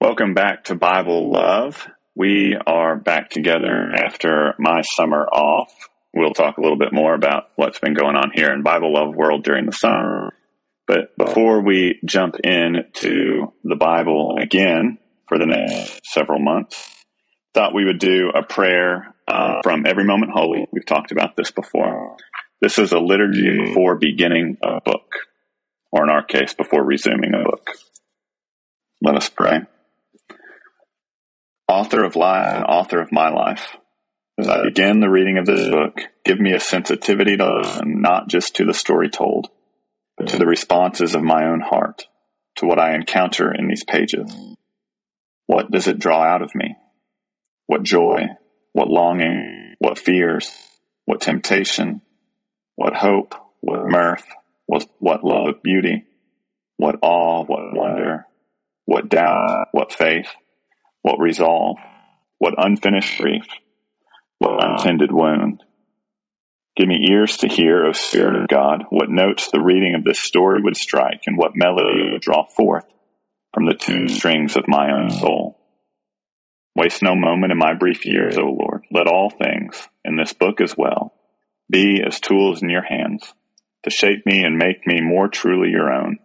Welcome back to Bible Love. We are back together after my summer off. We'll talk a little bit more about what's been going on here in Bible Love World during the summer. But before we jump into the Bible again for the next several months, thought we would do a prayer from Every Moment Holy. We've talked about this before. This is a liturgy before beginning a book, or in our case, before resuming a book. Let us pray. Author of life and author of my life, as I begin the reading of this book, give me a sensitivity to listen, not just to the story told, but to the responses of my own heart, to what I encounter in these pages. What does it draw out of me? What joy, what longing, what fears, what temptation, what hope, what mirth, what love, beauty, what awe, what wonder, what doubt, what faith, what resolve, what unfinished grief, what untended wound. Give me ears to hear, O Spirit of God, what notes the reading of this story would strike and what melody it would draw forth from the tuned strings of my own soul. Waste no moment in my brief years, O Lord. Let all things, in this book as well, be as tools in your hands to shape me and make me more truly your own,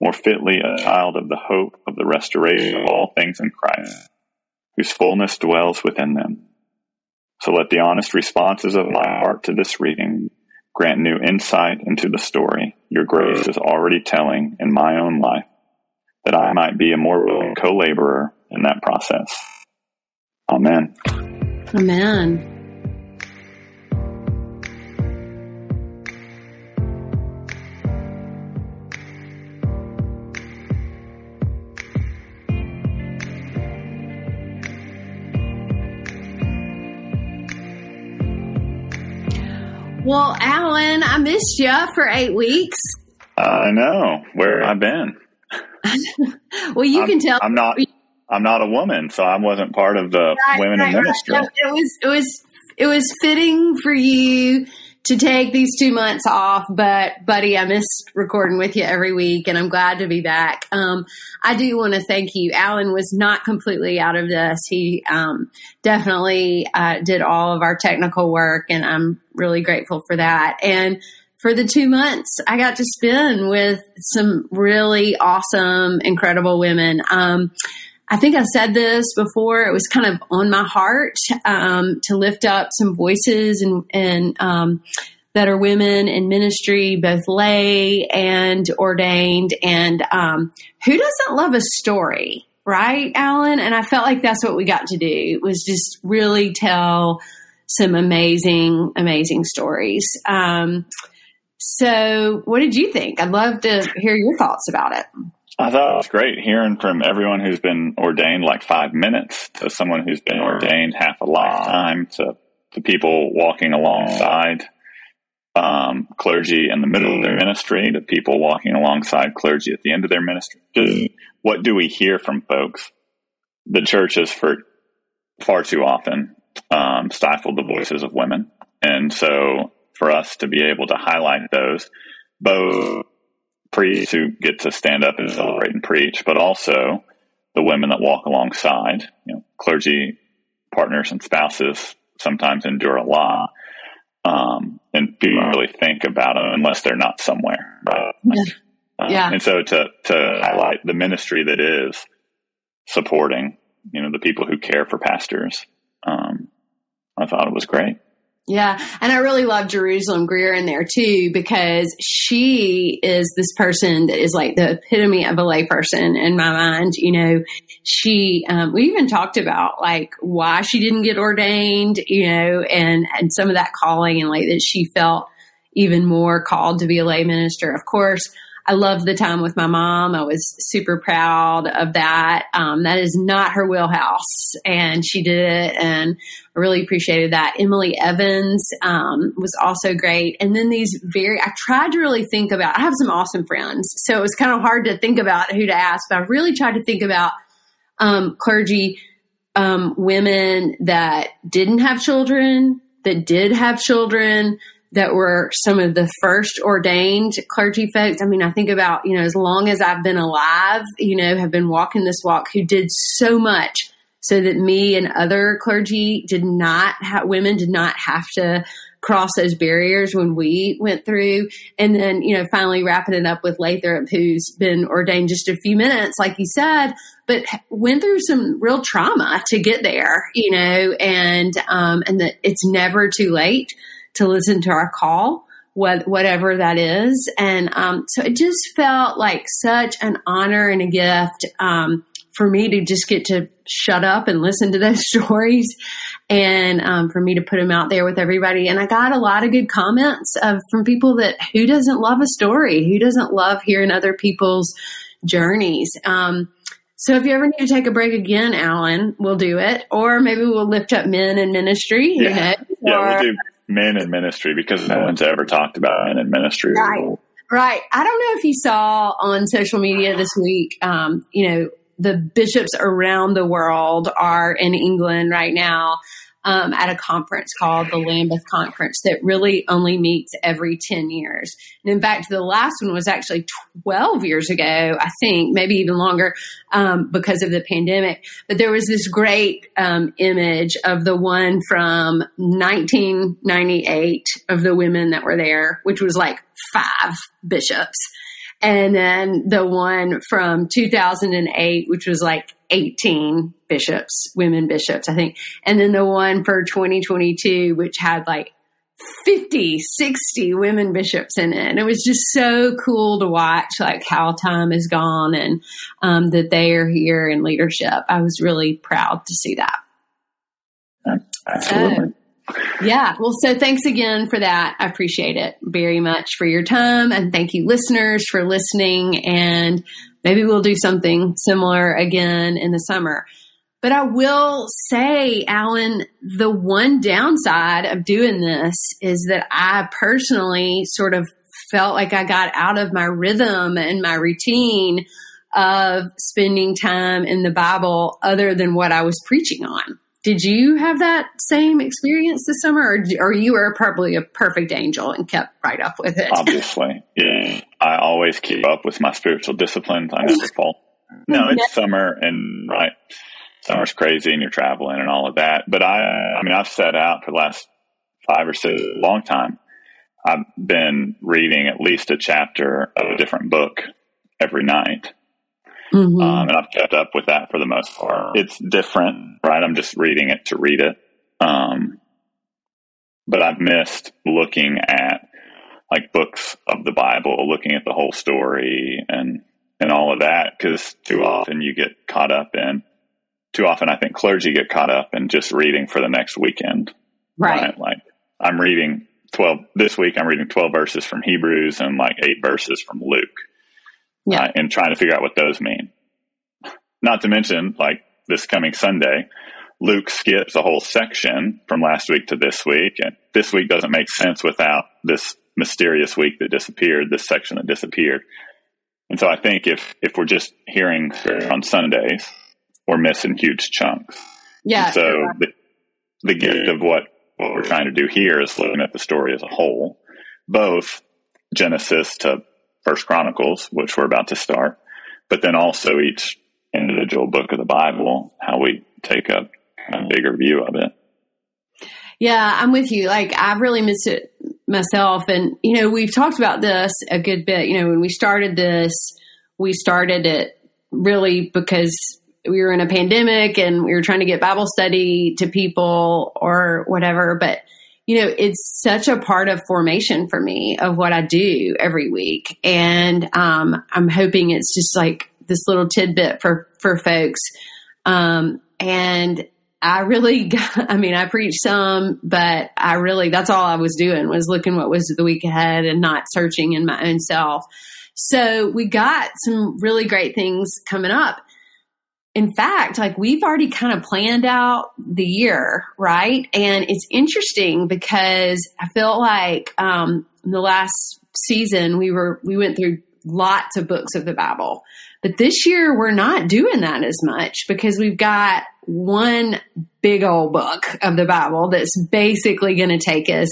more fitly a child of the hope of the restoration of all things in Christ, whose fullness dwells within them. So let the honest responses of my heart to this reading grant new insight into the story your grace is already telling in my own life, that I might be a more willing co-laborer in that process. Amen. Amen. Well, Alan, I missed you for 8 weeks. I know. Where have I been? Well, can tell. I'm not a woman, so I wasn't part of the women in ministry. Right. It was fitting for you to take these 2 months off, but buddy, I missed recording with you every week, and I'm glad to be back. I do want to thank you. Alan was not completely out of this. He definitely did all of our technical work, and I'm really grateful for that. And for the 2 months I got to spend with some really awesome, incredible women. I think I've said this before. It was kind of on my heart to lift up some voices and that are women in ministry, both lay and ordained. And who doesn't love a story, right, Alan? And I felt like that's what we got to do, was just really tell some amazing, amazing stories. So what did you think? I'd love to hear your thoughts about it. I thought it was great hearing from everyone who's been ordained like 5 minutes to someone who's been ordained half a lifetime to people walking alongside clergy in the middle of their ministry, to people walking alongside clergy at the end of their ministry. Just what do we hear from folks? The church has for far too often stifled the voices of women. And so for us to be able to highlight those, both priests who get to stand up and celebrate and preach, but also the women that walk alongside, clergy partners and spouses sometimes endure a lot. And people don't really think about them unless they're not somewhere. Right? And so to highlight the ministry that is supporting, the people who care for pastors, I thought it was great. Yeah. And I really love Jerusalem Greer in there too, because she is this person that is like the epitome of a lay person in my mind. She, we even talked about like why she didn't get ordained, and some of that calling, and like that she felt even more called to be a lay minister. Of course, I loved the time with my mom. I was super proud of that. That is not her wheelhouse, and she did it, and I really appreciated that. Emily Evans was also great. And then I tried to really think about, I have some awesome friends, so it was kind of hard to think about who to ask, but I really tried to think about clergy, women that didn't have children, that did have children, that were some of the first ordained clergy folks. I mean, I think about, you know, as long as I've been alive, you know, have been walking this walk, who did so much so that me and other clergy women did not have to cross those barriers when we went through. And then, you know, finally wrapping it up with Latherup, who's been ordained just a few minutes, like you said, but went through some real trauma to get there, you know, and that it's never too late to listen to our call, whatever that is. And so it just felt like such an honor and a gift for me to just get to shut up and listen to those stories, and for me to put them out there with everybody. And I got a lot of good comments from people that, who doesn't love a story? Who doesn't love hearing other people's journeys? So if you ever need to take a break again, Alan, we'll do it. Or maybe we'll lift up men in ministry. Yeah, you know, we'll do men in ministry, because no one's ever talked about men in ministry. Right. I don't know if you saw on social media this week, you know, the bishops around the world are in England right now at a conference called the Lambeth Conference that really only meets every 10 years. And in fact, the last one was actually 12 years ago, I think, maybe even longer, because of the pandemic. But there was this great image of the one from 1998 of the women that were there, which was like 5 bishops. And then the one from 2008, which was like 18 bishops, women bishops, I think. And then the one for 2022, which had like 50, 60 women bishops in it. And it was just so cool to watch, like, how time has gone, and that they are here in leadership. I was really proud to see that. Absolutely. Yeah. Well, so thanks again for that. I appreciate it very much for your time. And thank you, listeners, for listening. And maybe we'll do something similar again in the summer. But I will say, Alan, the one downside of doing this is that I personally sort of felt like I got out of my rhythm and my routine of spending time in the Bible other than what I was preaching on. Did you have that same experience this summer, or you were probably a perfect angel and kept right up with it? Obviously. Yeah. I always keep up with my spiritual disciplines. I never fall. No, it's summer, and right. Summer's crazy and you're traveling and all of that. But I mean, I've set out for the last 5 or 6, a long time. I've been reading at least a chapter of a different book every night. Mm-hmm. And I've kept up with that for the most part. It's different, right? I'm just reading it to read it. But I've missed looking at like books of the Bible, looking at the whole story and all of that. Cause too often I think clergy get caught up in just reading for the next weekend. Right. Like I'm reading 12 this week, I'm reading 12 verses from Hebrews and like 8 verses from Luke. Yeah. And trying to figure out what those mean. Not to mention, like this coming Sunday, Luke skips a whole section from last week to this week. And this week doesn't make sense without this mysterious week that disappeared, this section that disappeared. And so I think if we're just hearing on Sundays, we're missing huge chunks. Yeah. And so the gift of what we're trying to do here is looking at the story as a whole, both Genesis to First Chronicles, which we're about to start, but then also each individual book of the Bible, how we take a bigger view of it. Yeah, I'm with you. Like, I've really missed it myself. And, you know, we've talked about this a good bit. You know, when we started this, we started it really because we were in a pandemic and we were trying to get Bible study to people or whatever, but you know, it's such a part of formation for me of what I do every week. And I'm hoping it's just like this little tidbit for folks. And I really, I preached some, but that's all I was doing was looking what was the week ahead and not searching in my own self. So we got some really great things coming up. In fact, like we've already kind of planned out the year, right? And it's interesting because I feel like the last season we went through lots of books of the Bible, but this year we're not doing that as much because we've got one big old book of the Bible that's basically going to take us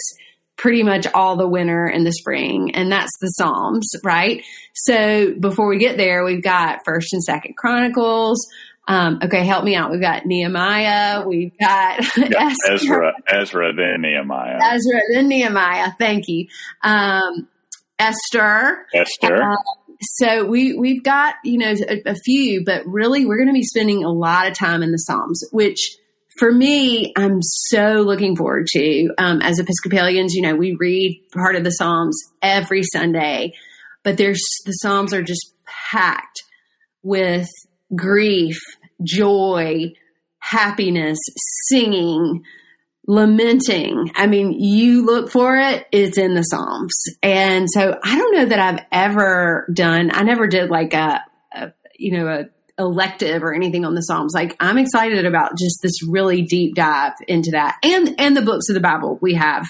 pretty much all the winter and the spring, and that's the Psalms, right? So before we get there, we've got 1st and 2nd Chronicles. Okay, help me out. We've got Nehemiah. We've got Ezra, then Nehemiah. Ezra, then Nehemiah. Thank you. Esther. So we've got, a few, but really we're going to be spending a lot of time in the Psalms, which for me, I'm so looking forward to. As Episcopalians, we read part of the Psalms every Sunday, but the Psalms are just packed with grief, joy, happiness, singing, lamenting. You look for it, it's in the Psalms. And so I don't know that I've ever done, I never did like a elective or anything on the Psalms. Like, I'm excited about just this really deep dive into that and the books of the Bible we have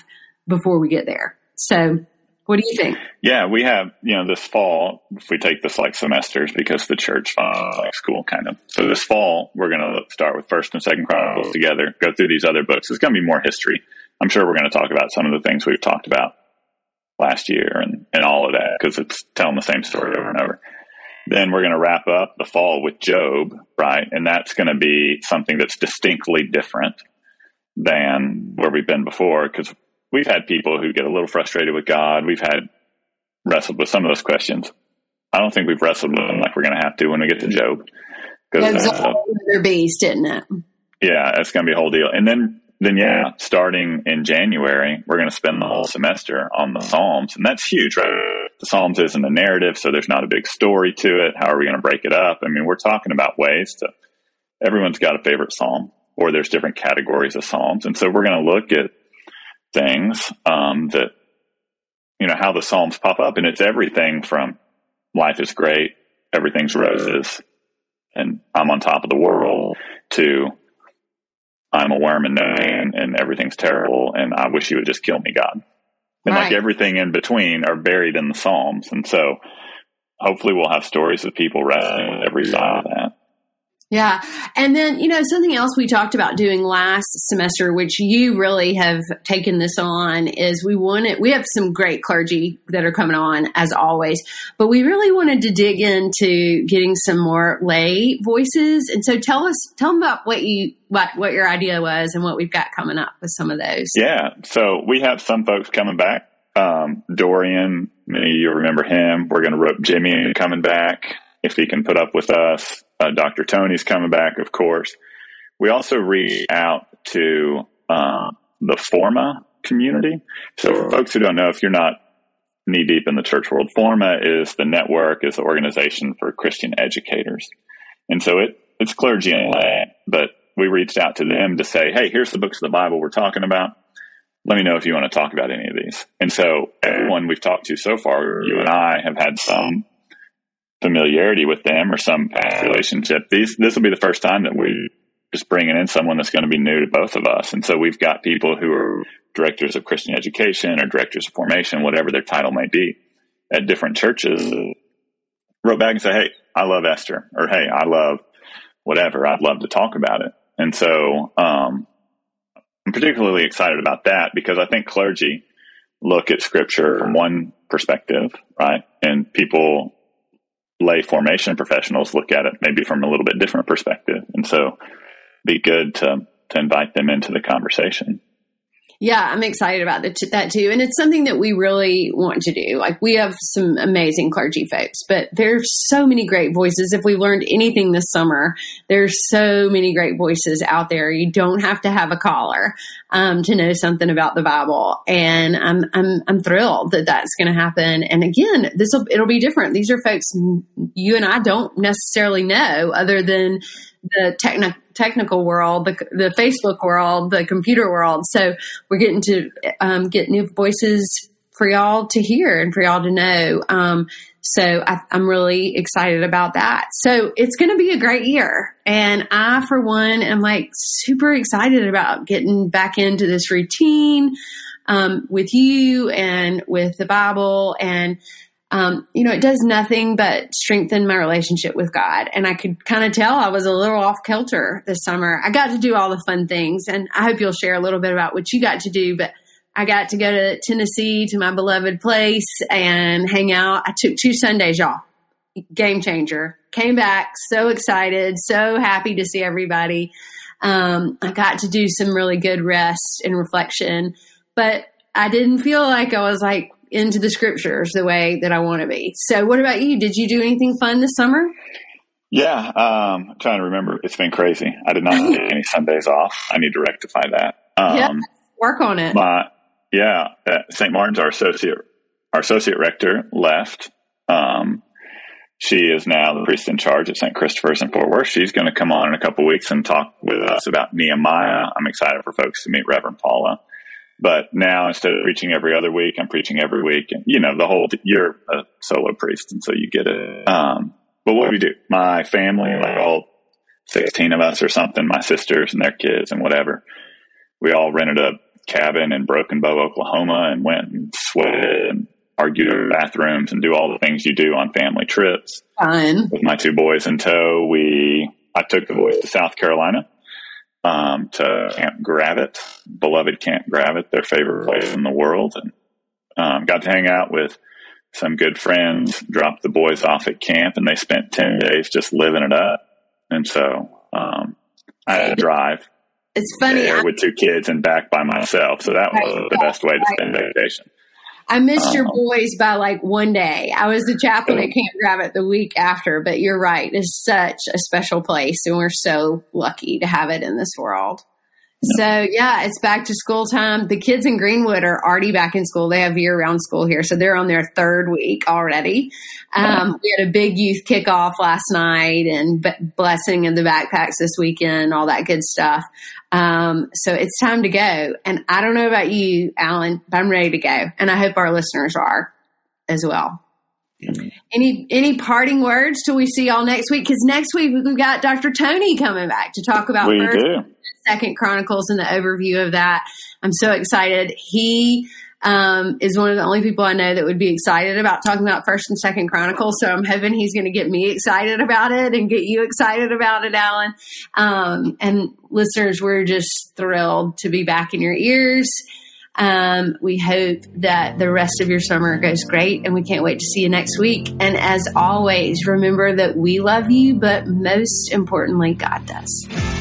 before we get there. So what do you think? Yeah, we have, this fall, if we take this like semesters because the church functions like school kind of. So this fall, we're going to start with 1st and 2nd Chronicles together, go through these other books. It's going to be more history. I'm sure we're going to talk about some of the things we've talked about last year and all of that because it's telling the same story over and over. Then we're going to wrap up the fall with Job, right? And that's going to be something that's distinctly different than where we've been before because we've had people who get a little frustrated with God. We've had wrestled with some of those questions. I don't think we've wrestled with them like we're going to have to when we get to Job. Job's a whole other beast, isn't it? Yeah, it's going to be a whole deal. And then starting in January, we're going to spend the whole semester on the Psalms. And that's huge, right? The Psalms isn't a narrative, so there's not a big story to it. How are we going to break it up? We're talking about ways to – everyone's got a favorite Psalm, or there's different categories of Psalms. And so we're going to look at things that how the Psalms pop up, and it's everything from life is great, everything's roses, and I'm on top of the world, to I'm a worm and no man, and everything's terrible, and I wish you would just kill me, God. And right. Like everything in between are buried in the Psalms, and so hopefully we'll have stories of people wrestling with every side of that. Yeah. And then, something else we talked about doing last semester, which you really have taken this on, is we have some great clergy that are coming on as always, but we really wanted to dig into getting some more lay voices. And so tell them about what your idea was and what we've got coming up with some of those. Yeah. So we have some folks coming back. Dorian, many of you remember him. We're going to rope Jimmy into coming back if he can put up with us. Dr. Tony's coming back, of course. We also reach out to the Forma community. So for folks who don't know, if you're not knee-deep in the church world, Forma is the organization for Christian educators. And so it's clergy and lay, but we reached out to them to say, hey, here's the books of the Bible we're talking about. Let me know if you want to talk about any of these. And so everyone we've talked to so far, you and I have had some familiarity with them or some past relationship. This will be the first time that we're just bringing in someone that's going to be new to both of us. And so we've got people who are directors of Christian education or directors of formation, whatever their title may be, at different churches. Wrote back and said, hey, I love Esther, or hey, I love whatever. I'd love to talk about it. And so I'm particularly excited about that because I think clergy look at Scripture from one perspective, right? And people lay formation professionals look at it maybe from a little bit different perspective. And so be good to invite them into the conversation. Yeah, I'm excited about that too. And it's something that we really want to do. Like, we have some amazing clergy folks, but there's so many great voices. If we learned anything this summer, there's so many great voices out there. You don't have to have a collar to know something about the Bible. And I'm thrilled that that's going to happen. And again, it'll be different. These are folks you and I don't necessarily know, other than the technical world, the Facebook world, the computer world. So we're getting to get new voices for y'all to hear and for y'all to know. So I'm really excited about that. So it's going to be a great year. And I, for one, am like super excited about getting back into this routine with you and with the Bible. And it does nothing but strengthen my relationship with God. And I could kind of tell I was a little off kilter this summer. I got to do all the fun things, and I hope you'll share a little bit about what you got to do, but I got to go to Tennessee, to my beloved place, and hang out. I took 2 Sundays, y'all. Game changer. Came back so excited, so happy to see everybody. I got to do some really good rest and reflection, but I didn't feel like I was like into the scriptures the way that I want to be. So what about you? Did you do anything fun this summer? Yeah. I'm trying to remember. It's been crazy. I did not get any Sundays off. I need to rectify that. Yeah, work on it. Yeah. St. Martin's, our associate rector left. She is now the priest in charge at St. Christopher's in Fort Worth. She's going to come on in a couple weeks and talk with us about Nehemiah. I'm excited for folks to meet Reverend Paula. But now, instead of preaching every other week, I'm preaching every week. And, you know, you're a solo priest, and so you get it. But what do we do? My family, like all 16 of us or something, my sisters and their kids and whatever, we all rented a cabin in Broken Bow, Oklahoma, and went and sweated and argue in bathrooms and do all the things you do on family trips. Fun. With my 2 boys in tow, I took the boys to South Carolina, to Camp Gravit, beloved Camp Gravit, their favorite place in the world. And, got to hang out with some good friends, dropped the boys off at camp, and they spent 10 days just living it up. And so, I had to drive. It's funny. There with 2 kids and back by myself. So that was the best way to spend vacation. I missed your boys by like 1 day. I was the chaplain at Camp Rabbit the week after, but you're right. It's such a special place, and we're so lucky to have it in this world. So, yeah, it's back to school time. The kids in Greenwood are already back in school. They have year-round school here, so they're on their 3rd week already. We had a big youth kickoff last night and blessing of the backpacks this weekend, all that good stuff. So it's time to go. And I don't know about you, Alan, but I'm ready to go. And I hope our listeners are as well. Mm-hmm. Any parting words till we see y'all next week? Because next week we've got Dr. Tony coming back to talk about Second Chronicles and the overview of that. I'm so excited. He is one of the only people I know that would be excited about talking about First and Second Chronicles. So I'm hoping he's going to get me excited about it and get you excited about it, Alan. And listeners, we're just thrilled to be back in your ears. We hope that the rest of your summer goes great, and we can't wait to see you next week. And as always, remember that we love you, but most importantly, God does.